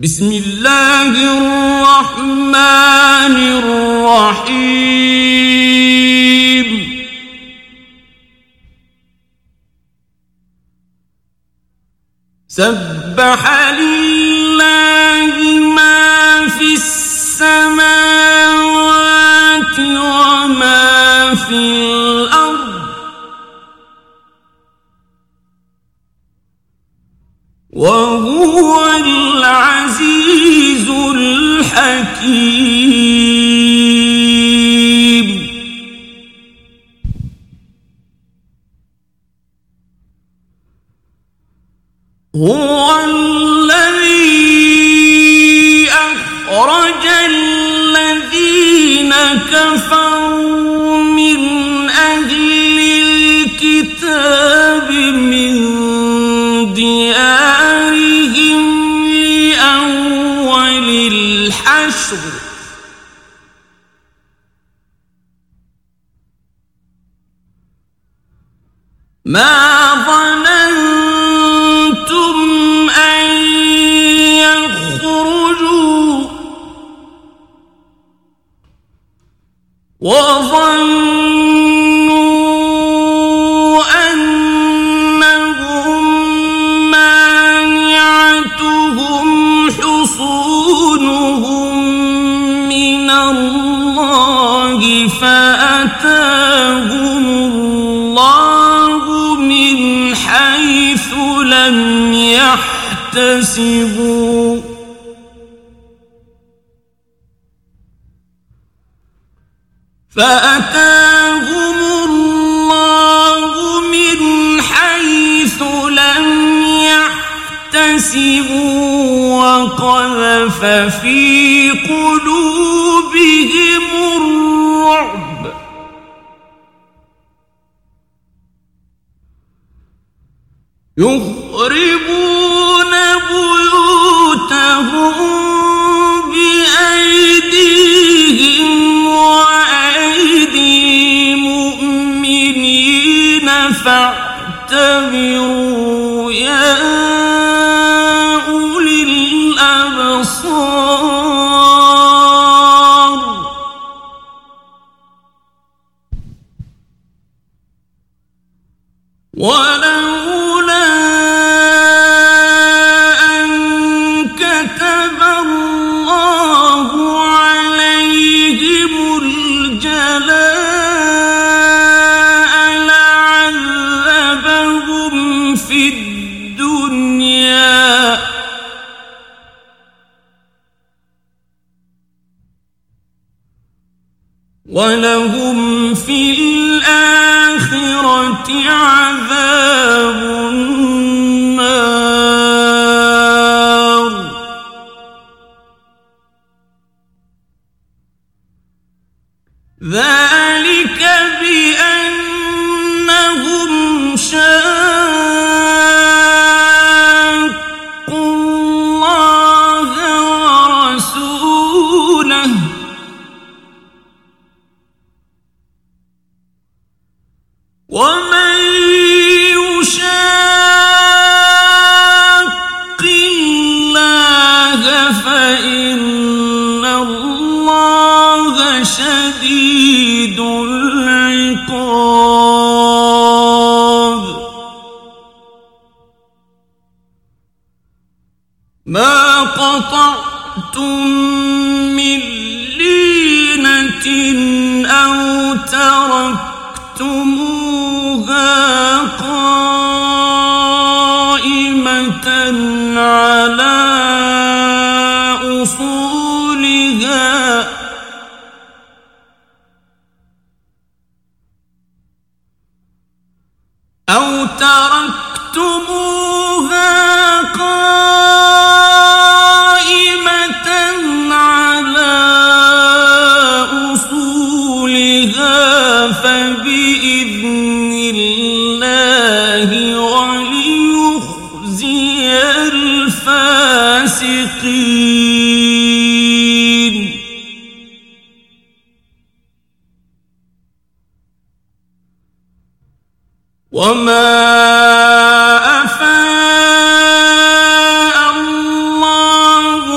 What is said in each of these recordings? بسم الله الرحمن الرحيم سبح لله ما في السماوات وما في الأرض وهو العزيز الحكيم هو الذي أخرج الذين كفروا من أهل الكتاب من ديارهم ما ظننتم أن يخرجوا وظنوا أنهم مانعتهم حصونهم من الله فأتاهم الله من حيث لم يحتسبوا وقذف في قلوبهم الرعب يخربون بيوتهم بأيديهم وأيدي المؤمنين فاعتبروا يا أولي الأبصار ولهم في الآخرة عذاب النار ذلك بأنهم شاقوا الله ورسوله وَمَن يُشَاقِّ اللَّهَ فَإِنَّ اللَّهَ شَدِيدُ الْعِقَابِ مَا قَطَعْتُم مِّن لِّينَةٍ أَوْ تَرَكْتُمُوهَا قائمة على أصولها أو تركتموها قائمة على أصولها فبإذن وليخزي الفاسقين وما أفاء الله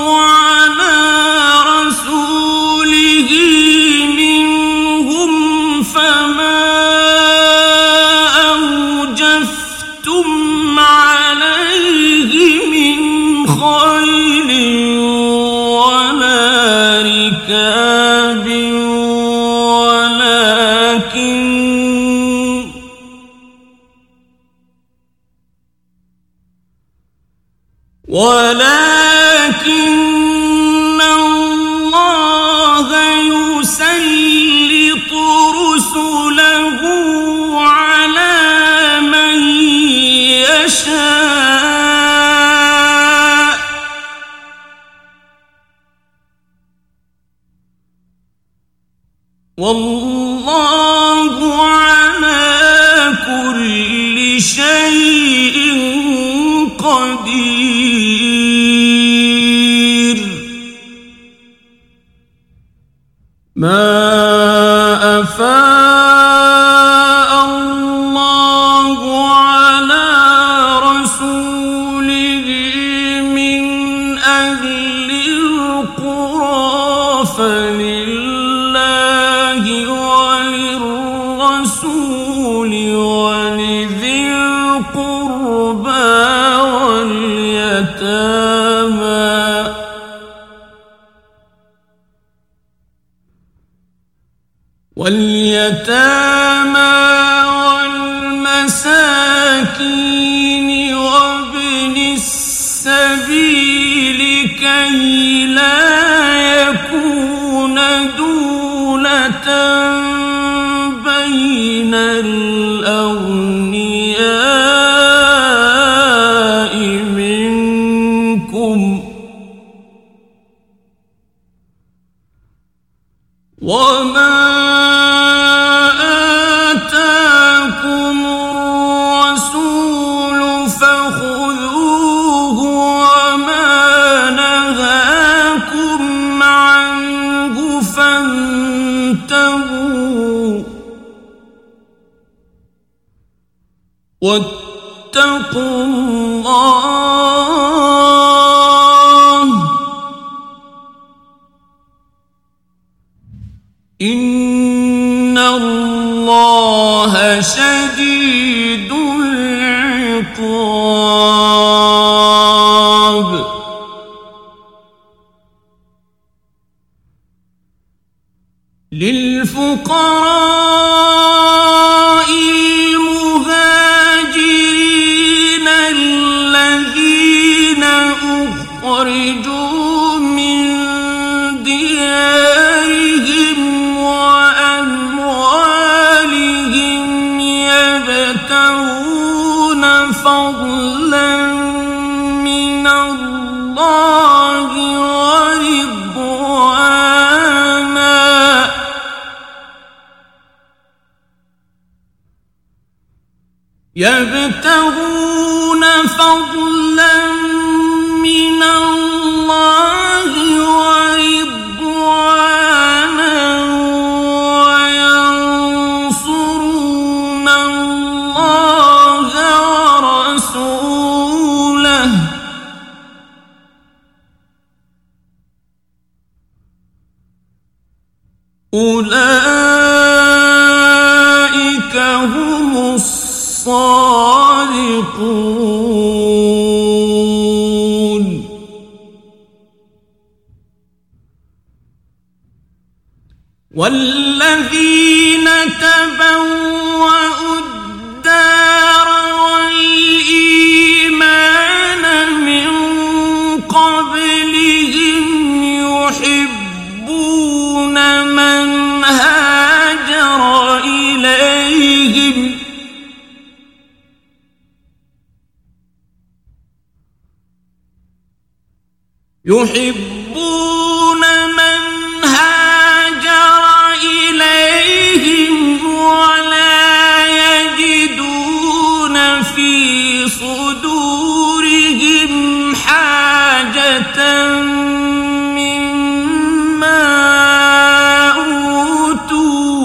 خيل ولا ركاب ولكن الله يسلط رسله على من يشاء والله على كل شيء قدير. ما أفاء الله على رسوله من أهل القرى فلله وللرسول ولذي القربى واليتامى والمساكين وابن السبيل كي لا يكون دولة بين الأغنياء منكم وما واتقوا الله إن الله شديد العقاب. للفقراء أخرجوا من ديارهم وأموالهم يبتغون فضلا من الله ورضوانا من الله ورضوانا وينصرون الله ورسوله أولئك هم الصادقون. والذين تبوأوا الدار والإيمان من قبلهم يحبون من هاجر إليهم ولا يجدون في صدورهم حاجة مما أوتوا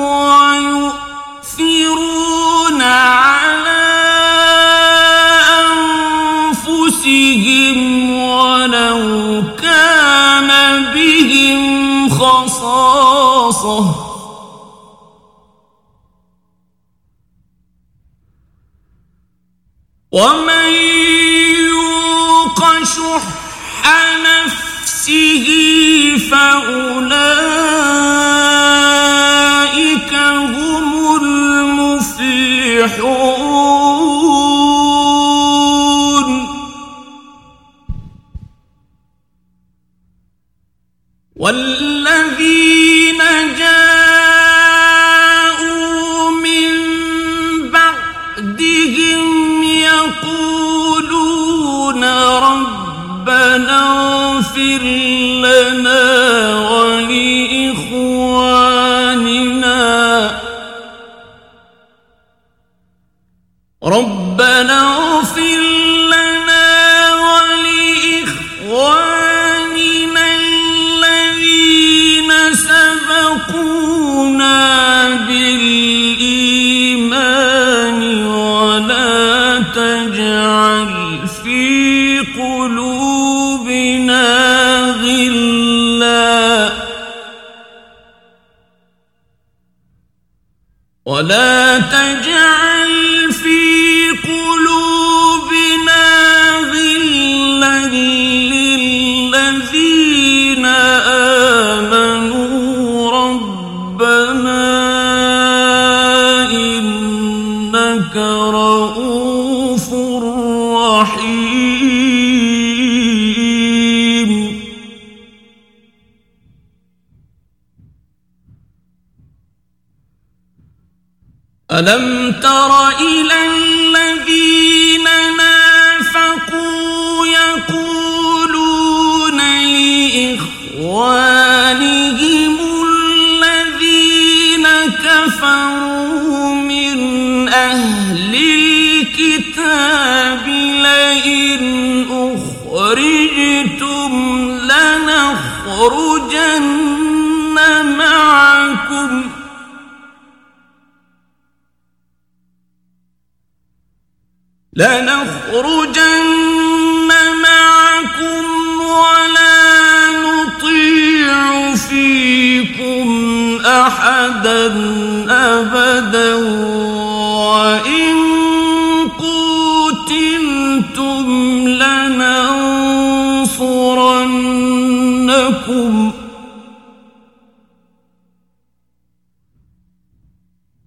ويؤثرون على نفسه فأولئك هم المفلحون. والذين جاءوا من بعدهم يقولون ربنا اغفر لنا ولإخواننا الذين سبقونا بالإيمان ولا تجعل في قلوبنا غلا رؤوف رحيم. ألم تر إلى الذين نافقوا يقولون لإخوانهم الذين كفروا من الكتاب لئن أخرجتم لنخرجن معكم ولا نطيع فيكم أحدا أبدا وإن قتلتم لننصرنكم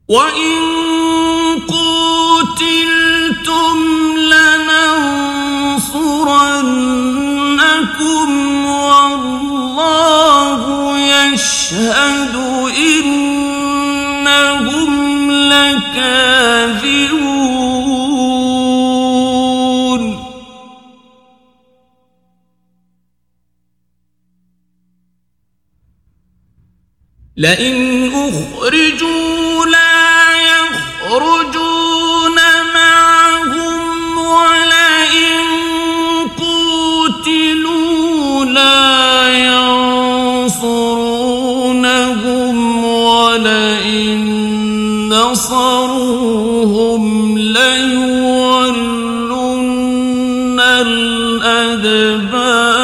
والله يشهد إنهم لكاذبون. لئن أخرجوا لا يخرجون معهم ولئن قتلوا لا ينصرونهم ولئن نصروهم ليولن الأدبار.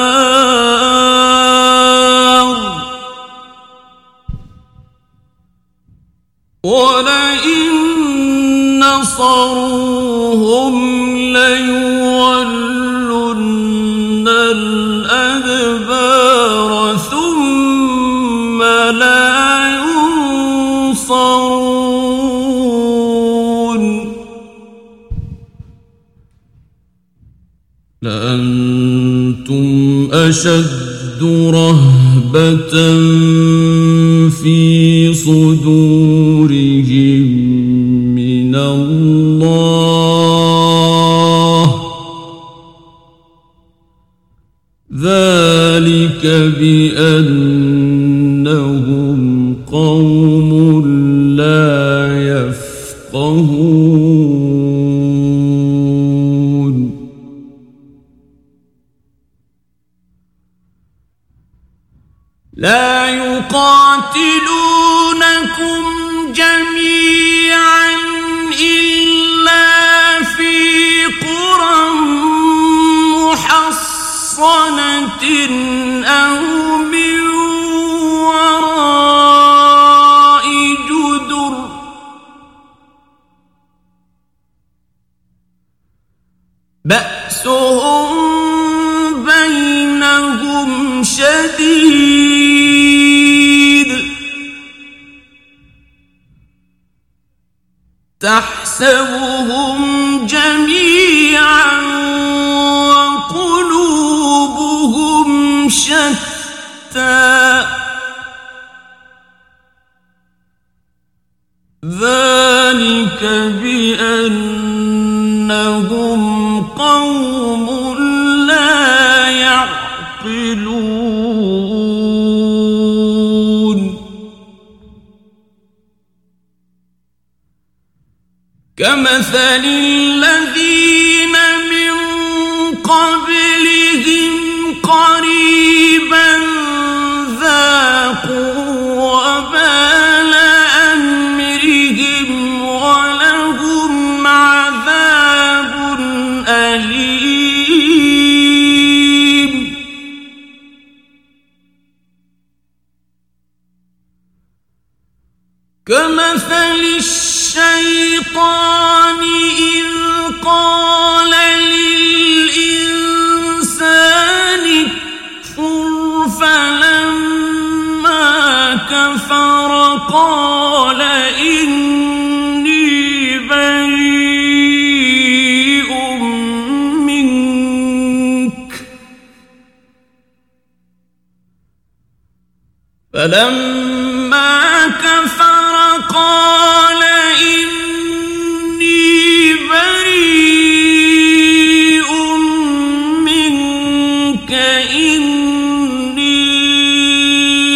وَلَئِن نَصَرُوهُمْ لَيُوَلُّنَّ الْأَدْبَارَ ثُمَّ لَا يُنصَرُونَ. لَأَنْتُمْ أَشَدُّ رَهْبَةً فِي صُدُورِ ذلك بأنهم قوم لا يفقهون. لا يقاتلونكم جميعا إلا في قرى محصنة أو من وراء جدر بأسهم بينهم شديد تحسبهم جميعا وقلوبهم شتى ذلك بأنهم قوم لا يعقلون كمثل الذين من قبلهم قريبا ذاقوا وبال أمرهم ولهم عذاب أليم كمثل الشيطان إذ قال للإنسان اكفر فلما كفر قال إني بريء منك فلما كفر قال إني بريء منك إني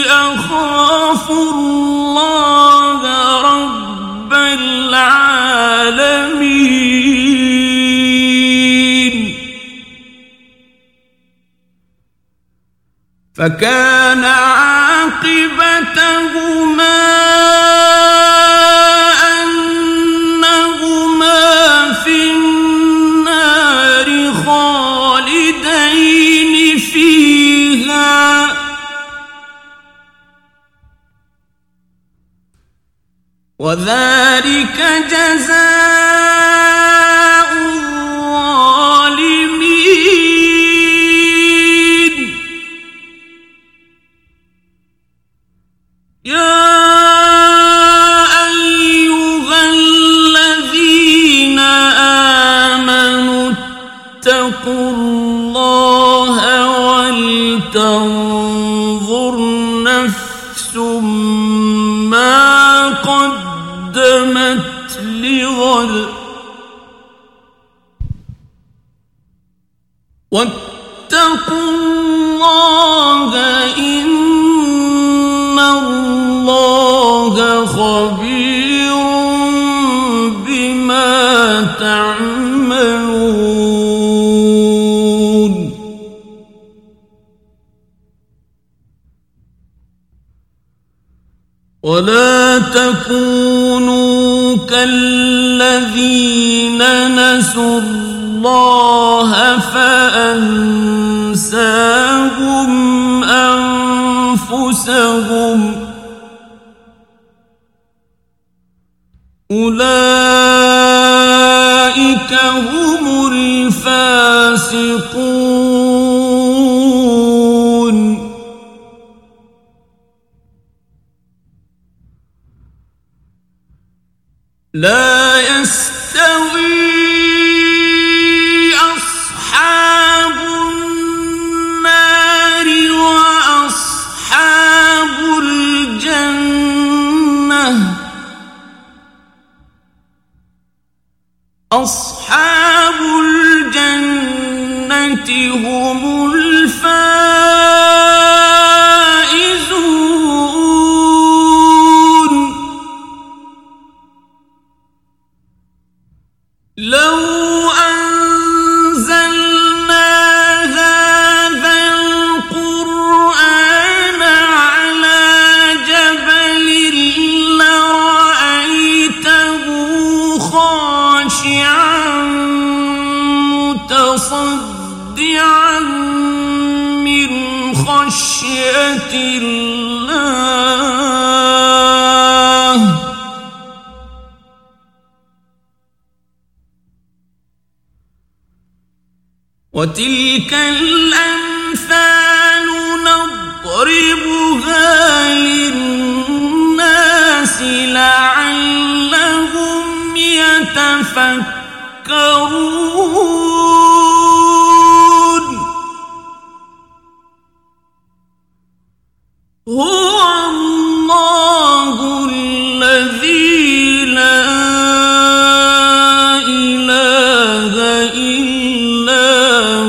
أخاف الله رب العالمين فكان عاقبتهما أنهما في النار خالدين فيها وذلك جزاء الظالمين يا أيها الذين آمنوا اتقوا الله ولتنظر نفس ما قدمت لغد واتقوا الله إن الله خبير بما تعملون ولا تكونوا كالذين نسوا الله فأنساهم أنفسهم أولئك هم الفاسقون لا يستوي أصحاب النار وأصحاب الجنة أصحاب الجنة هم متصدعا من خشية الله وتلك الأمثال يضربها للناس لعلهم يتفكرون. هو الله الذي لا إله إلا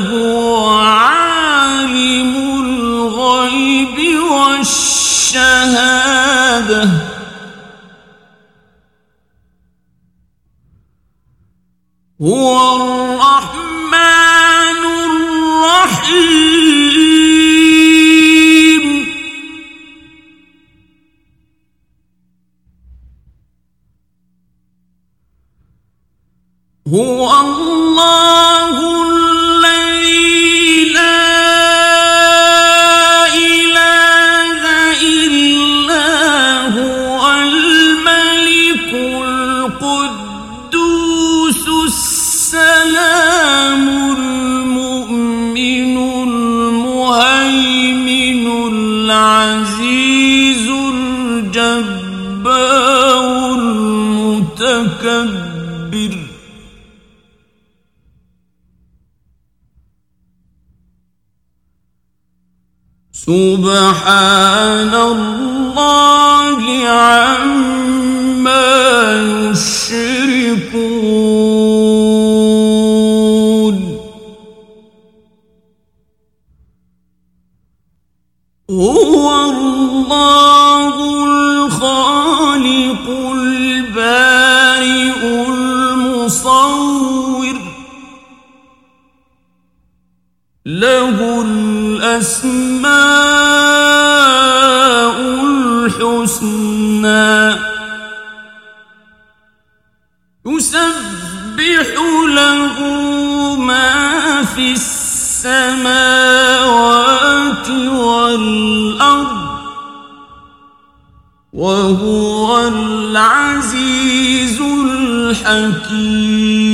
هو عالم الغيب والشهادة هو الرحمن الرحيم. هو الله الذي لا إله إلا هو الملك القدوس السلام المؤمن المهيمن العزيز الجبار المتكبر. سبحان الله عما يشركون. هو الله الخالق البارئ المصور له الأسماء الحسنى يسبح له ما في السماوات والأرض وهو العزيز الحكيم.